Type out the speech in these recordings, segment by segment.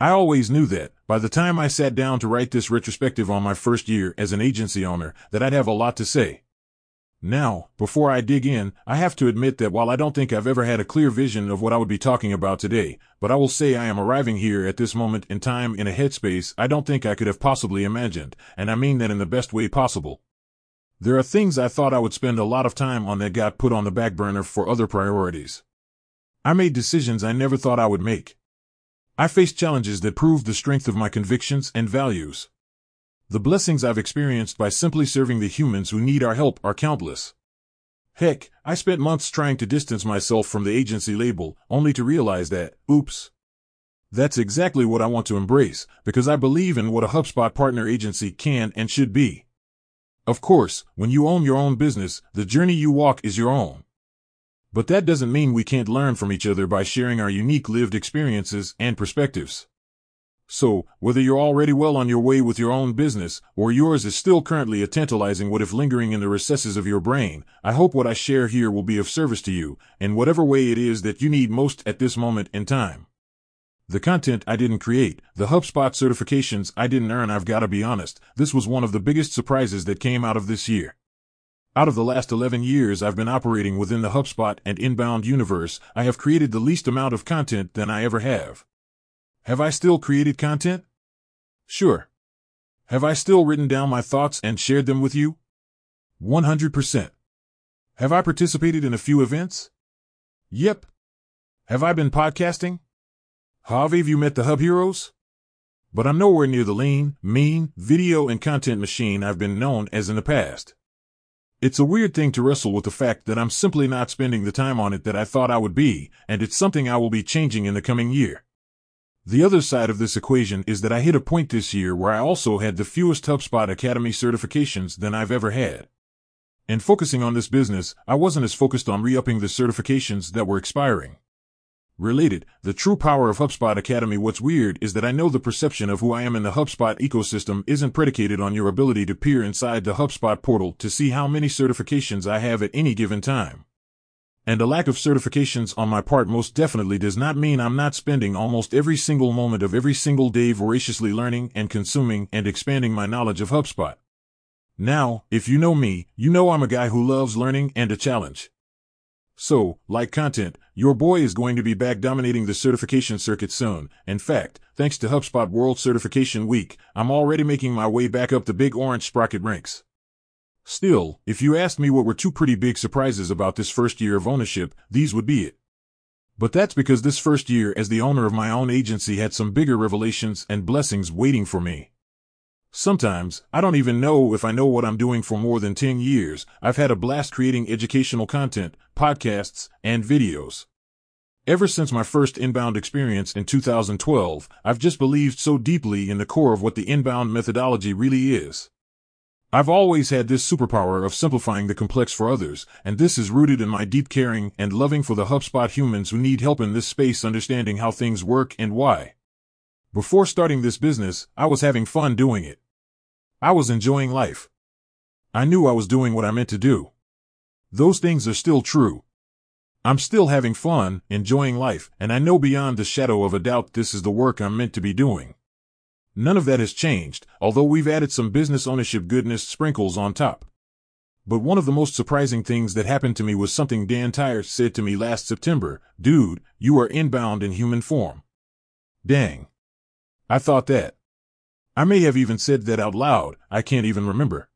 I always knew that, by the time I sat down to write this retrospective on my first year as an agency owner, that I'd have a lot to say. Now, before I dig in, I have to admit that while I don't think I've ever had a clear vision of what I would be talking about today, but I will say I am arriving here at this moment in time in a headspace I don't think I could have possibly imagined, and I mean that in the best way possible. There are things I thought I would spend a lot of time on that got put on the back burner for other priorities. I made decisions I never thought I would make. I faced challenges that proved the strength of my convictions and values. The blessings I've experienced by simply serving the humans who need our help are countless. Heck, I spent months trying to distance myself from the agency label, only to realize that, oops. That's exactly what I want to embrace, because I believe in what a HubSpot partner agency can and should be. Of course, when you own your own business, the journey you walk is your own. But that doesn't mean we can't learn from each other by sharing our unique lived experiences and perspectives. So, whether you're already well on your way with your own business, or yours is still currently a tantalizing what if lingering in the recesses of your brain, I hope what I share here will be of service to you, in whatever way it is that you need most at this moment in time. The content I didn't create, the HubSpot certifications I didn't earn, I've got to be honest, this was one of the biggest surprises that came out of this year. Out of the last 11 years I've been operating within the HubSpot and Inbound universe, I have created the least amount of content than I ever have. Have I still created content? Sure. Have I still written down my thoughts and shared them with you? 100%. Have I participated in a few events? Yep. Have I been podcasting? Have you met the Hub Heroes? But I'm nowhere near the lean, mean, video and content machine I've been known as in the past. It's a weird thing to wrestle with the fact that I'm simply not spending the time on it that I thought I would be, and it's something I will be changing in the coming year. The other side of this equation is that I hit a point this year where I also had the fewest HubSpot Academy certifications than I've ever had. In focusing on this business, I wasn't as focused on re-upping the certifications that were expiring. Related, the true power of HubSpot Academy. What's weird is that I know the perception of who I am in the HubSpot ecosystem isn't predicated on your ability to peer inside the HubSpot portal to see how many certifications I have at any given time. And a lack of certifications on my part most definitely does not mean I'm not spending almost every single moment of every single day voraciously learning and consuming and expanding my knowledge of HubSpot. Now, if you know me, you know I'm a guy who loves learning and a challenge. So, like content, your boy is going to be back dominating the certification circuit soon. In fact, thanks to HubSpot World Certification Week, I'm already making my way back up the big orange sprocket ranks. Still, if you asked me what were two pretty big surprises about this first year of ownership, these would be it. But that's because this first year as the owner of my own agency had some bigger revelations and blessings waiting for me. Sometimes, I don't even know if I know what I'm doing for more than 10 years, I've had a blast creating educational content, podcasts, and videos. Ever since my first Inbound experience in 2012, I've just believed so deeply in the core of what the Inbound methodology really is. I've always had this superpower of simplifying the complex for others, and this is rooted in my deep caring and loving for the HubSpot humans who need help in this space understanding how things work and why. Before starting this business, I was having fun doing it. I was enjoying life. I knew I was doing what I meant to do. Those things are still true. I'm still having fun, enjoying life, and I know beyond the shadow of a doubt this is the work I'm meant to be doing. None of that has changed, although we've added some business ownership goodness sprinkles on top. But one of the most surprising things that happened to me was something Dan Tyre said to me last September, "Dude, you are inbound in human form." Dang. I thought that. I may have even said that out loud, I can't even remember.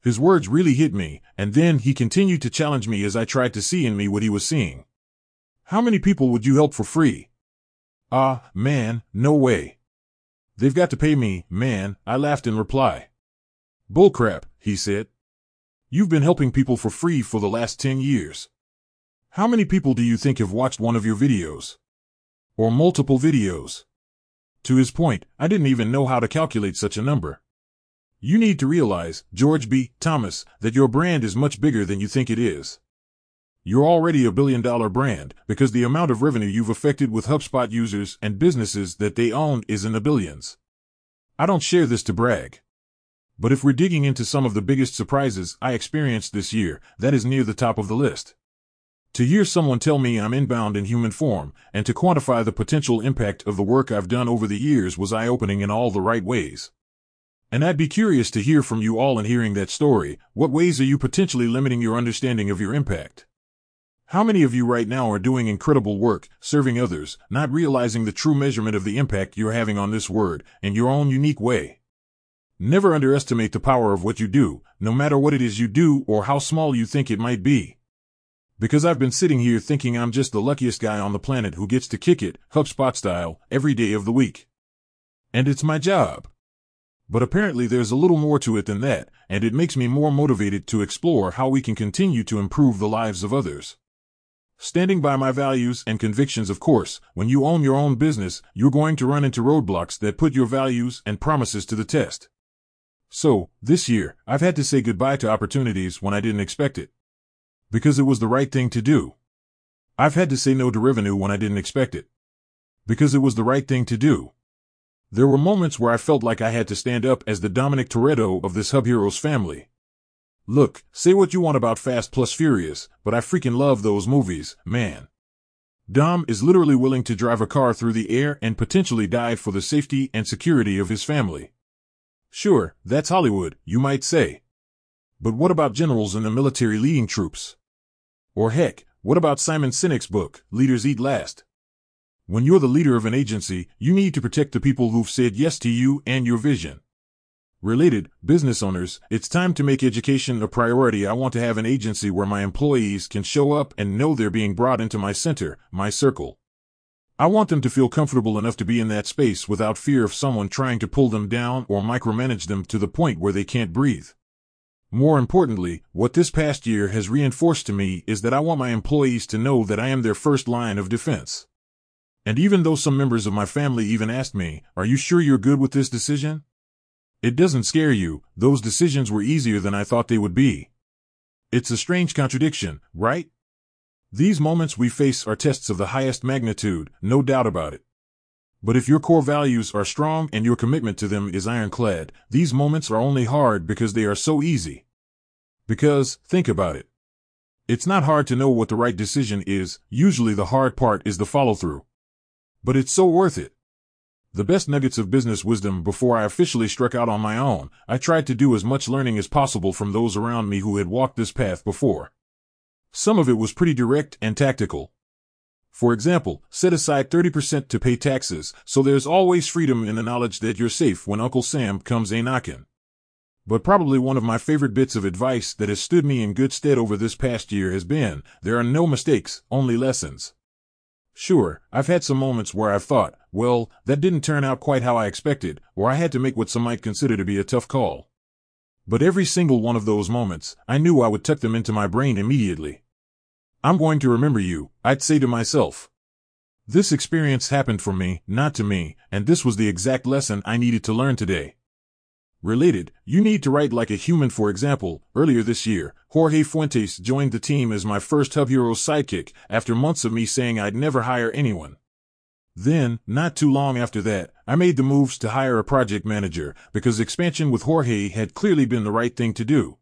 His words really hit me, and then he continued to challenge me as I tried to see in me what he was seeing. How many people would you help for free? Man, no way. They've got to pay me, man, I laughed in reply. Bullcrap, he said. You've been helping people for free for the last 10 years. How many people do you think have watched one of your videos? Or multiple videos? To his point, I didn't even know how to calculate such a number. You need to realize, George B. Thomas, that your brand is much bigger than you think it is. You're already a billion-dollar brand, because the amount of revenue you've affected with HubSpot users and businesses that they own is in the billions. I don't share this to brag. But if we're digging into some of the biggest surprises I experienced this year, that is near the top of the list. To hear someone tell me I'm inbound in human form, and to quantify the potential impact of the work I've done over the years was eye-opening in all the right ways. And I'd be curious to hear from you all in hearing that story. What ways are you potentially limiting your understanding of your impact? How many of you right now are doing incredible work, serving others, not realizing the true measurement of the impact you're having on this world, in your own unique way? Never underestimate the power of what you do, no matter what it is you do or how small you think it might be. Because I've been sitting here thinking I'm just the luckiest guy on the planet who gets to kick it, HubSpot style, every day of the week. And it's my job. But apparently there's a little more to it than that, and it makes me more motivated to explore how we can continue to improve the lives of others. Standing by my values and convictions, of course. When you own your own business, you're going to run into roadblocks that put your values and promises to the test. So, this year, I've had to say goodbye to opportunities when I didn't expect it, because it was the right thing to do. I've had to say no to revenue when I didn't expect it, because it was the right thing to do. There were moments where I felt like I had to stand up as the Dominic Toretto of this Hub Heroes family. Look, say what you want about Fast plus Furious, but I freaking love those movies, man. Dom is literally willing to drive a car through the air and potentially die for the safety and security of his family. Sure, that's Hollywood, you might say. But what about generals in the military leading troops? Or heck, what about Simon Sinek's book, Leaders Eat Last? When you're the leader of an agency, you need to protect the people who've said yes to you and your vision. Related, business owners, it's time to make education a priority. I want to have an agency where my employees can show up and know they're being brought into my center, my circle. I want them to feel comfortable enough to be in that space without fear of someone trying to pull them down or micromanage them to the point where they can't breathe. More importantly, what this past year has reinforced to me is that I want my employees to know that I am their first line of defense. And even though some members of my family even asked me, "Are you sure you're good with this decision?" It doesn't scare you. Those decisions were easier than I thought they would be. It's a strange contradiction, right? These moments we face are tests of the highest magnitude, no doubt about it. But if your core values are strong and your commitment to them is ironclad, these moments are only hard because they are so easy. Because, think about it. It's not hard to know what the right decision is. Usually the hard part is the follow-through. But it's so worth it. The best nuggets of business wisdom before I officially struck out on my own, I tried to do as much learning as possible from those around me who had walked this path before. Some of it was pretty direct and tactical. For example, set aside 30% to pay taxes, so there's always freedom in the knowledge that you're safe when Uncle Sam comes a-knockin'. But probably one of my favorite bits of advice that has stood me in good stead over this past year has been, there are no mistakes, only lessons. Sure, I've had some moments where I've thought, well, that didn't turn out quite how I expected, or I had to make what some might consider to be a tough call. But every single one of those moments, I knew I would tuck them into my brain immediately. I'm going to remember you, I'd say to myself. This experience happened for me, not to me, and this was the exact lesson I needed to learn today. Related, you need to write like a human. For example, earlier this year, Jorge Fuentes joined the team as my first Hub Heroes sidekick after months of me saying I'd never hire anyone. Then, not too long after that, I made the moves to hire a project manager because expansion with Jorge had clearly been the right thing to do.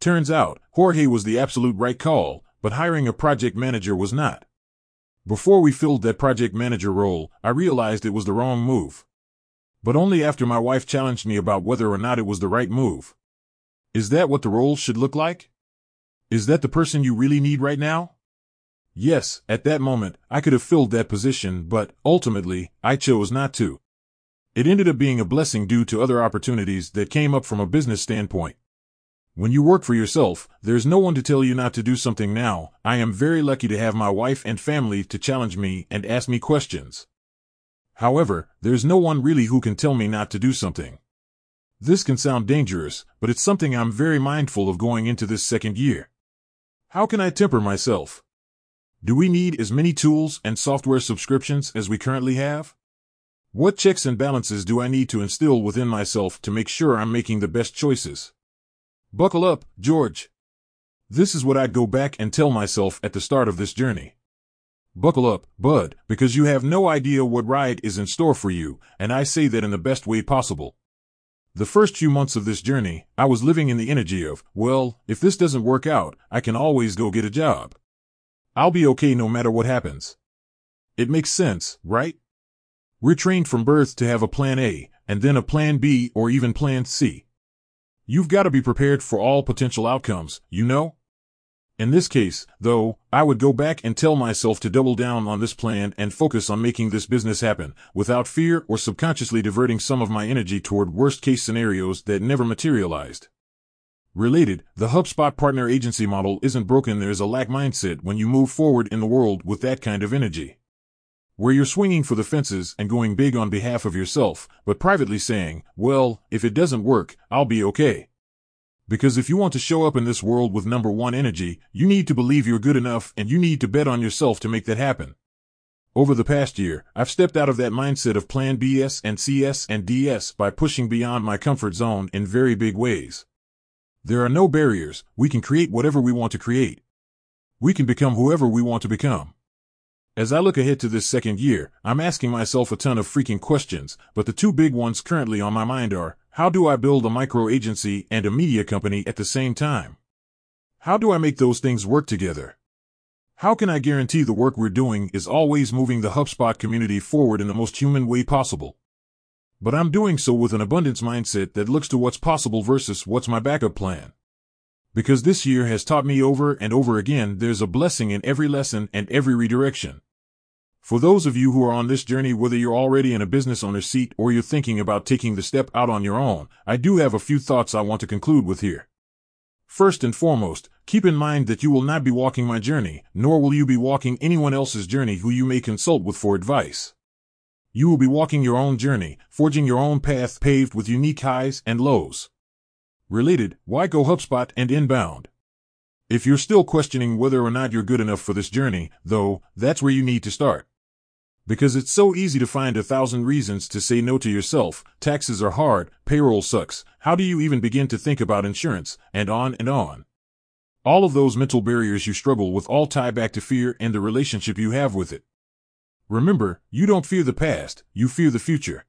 Turns out, Jorge was the absolute right call, but hiring a project manager was not. Before we filled that project manager role, I realized it was the wrong move. But only after my wife challenged me about whether or not it was the right move. Is that what the role should look like? Is that the person you really need right now? Yes, at that moment, I could have filled that position, but, ultimately, I chose not to. It ended up being a blessing due to other opportunities that came up from a business standpoint. When you work for yourself, there's no one to tell you not to do something now. I am very lucky to have my wife and family to challenge me and ask me questions. However, there's no one really who can tell me not to do something. This can sound dangerous, but it's something I'm very mindful of going into this second year. How can I temper myself? Do we need as many tools and software subscriptions as we currently have? What checks and balances do I need to instill within myself to make sure I'm making the best choices? Buckle up, George. This is what I'd go back and tell myself at the start of this journey. Buckle up, bud, because you have no idea what ride is in store for you, and I say that in the best way possible. The first few months of this journey, I was living in the energy of, well, if this doesn't work out, I can always go get a job. I'll be okay no matter what happens. It makes sense, right? We're trained from birth to have a plan A, and then a plan B or even plan C. You've got to be prepared for all potential outcomes, you know? In this case, though, I would go back and tell myself to double down on this plan and focus on making this business happen, without fear or subconsciously diverting some of my energy toward worst-case scenarios that never materialized. Related, the HubSpot partner agency model isn't broken. There's a lack mindset when you move forward in the world with that kind of energy, where you're swinging for the fences and going big on behalf of yourself, but privately saying, well, if it doesn't work, I'll be okay. Because if you want to show up in this world with number one energy, you need to believe you're good enough and you need to bet on yourself to make that happen. Over the past year, I've stepped out of that mindset of plan BS and CS and DS by pushing beyond my comfort zone in very big ways. There are no barriers. We can create whatever we want to create. We can become whoever we want to become. As I look ahead to this second year, I'm asking myself a ton of freaking questions, but the two big ones currently on my mind are, how do I build a micro agency and a media company at the same time? How do I make those things work together? How can I guarantee the work we're doing is always moving the HubSpot community forward in the most human way possible? But I'm doing so with an abundance mindset that looks to what's possible versus what's my backup plan. Because this year has taught me over and over again there's a blessing in every lesson and every redirection. For those of you who are on this journey, whether you're already in a business owner seat or you're thinking about taking the step out on your own, I do have a few thoughts I want to conclude with here. First and foremost, keep in mind that you will not be walking my journey, nor will you be walking anyone else's journey who you may consult with for advice. You will be walking your own journey, forging your own path paved with unique highs and lows. Related, why go HubSpot and Inbound? If you're still questioning whether or not you're good enough for this journey, though, that's where you need to start. Because it's so easy to find 1,000 reasons to say no to yourself. Taxes are hard, payroll sucks, how do you even begin to think about insurance, and on and on. All of those mental barriers you struggle with all tie back to fear and the relationship you have with it. Remember, you don't fear the past, you fear the future.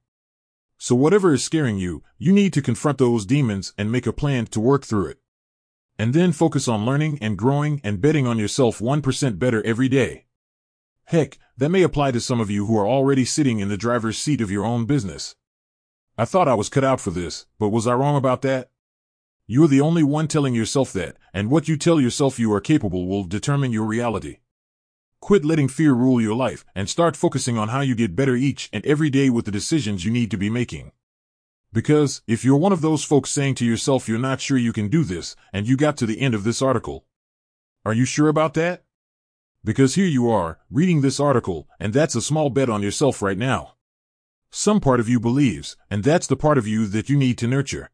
So whatever is scaring you, you need to confront those demons and make a plan to work through it. And then focus on learning and growing and betting on yourself 1% better every day. Heck, that may apply to some of you who are already sitting in the driver's seat of your own business. I thought I was cut out for this, but was I wrong about that? You are the only one telling yourself that, and what you tell yourself you are capable will determine your reality. Quit letting fear rule your life and start focusing on how you get better each and every day with the decisions you need to be making. Because if you're one of those folks saying to yourself you're not sure you can do this, and you got to the end of this article, are you sure about that? Because here you are, reading this article, and that's a small bet on yourself right now. Some part of you believes, and that's the part of you that you need to nurture.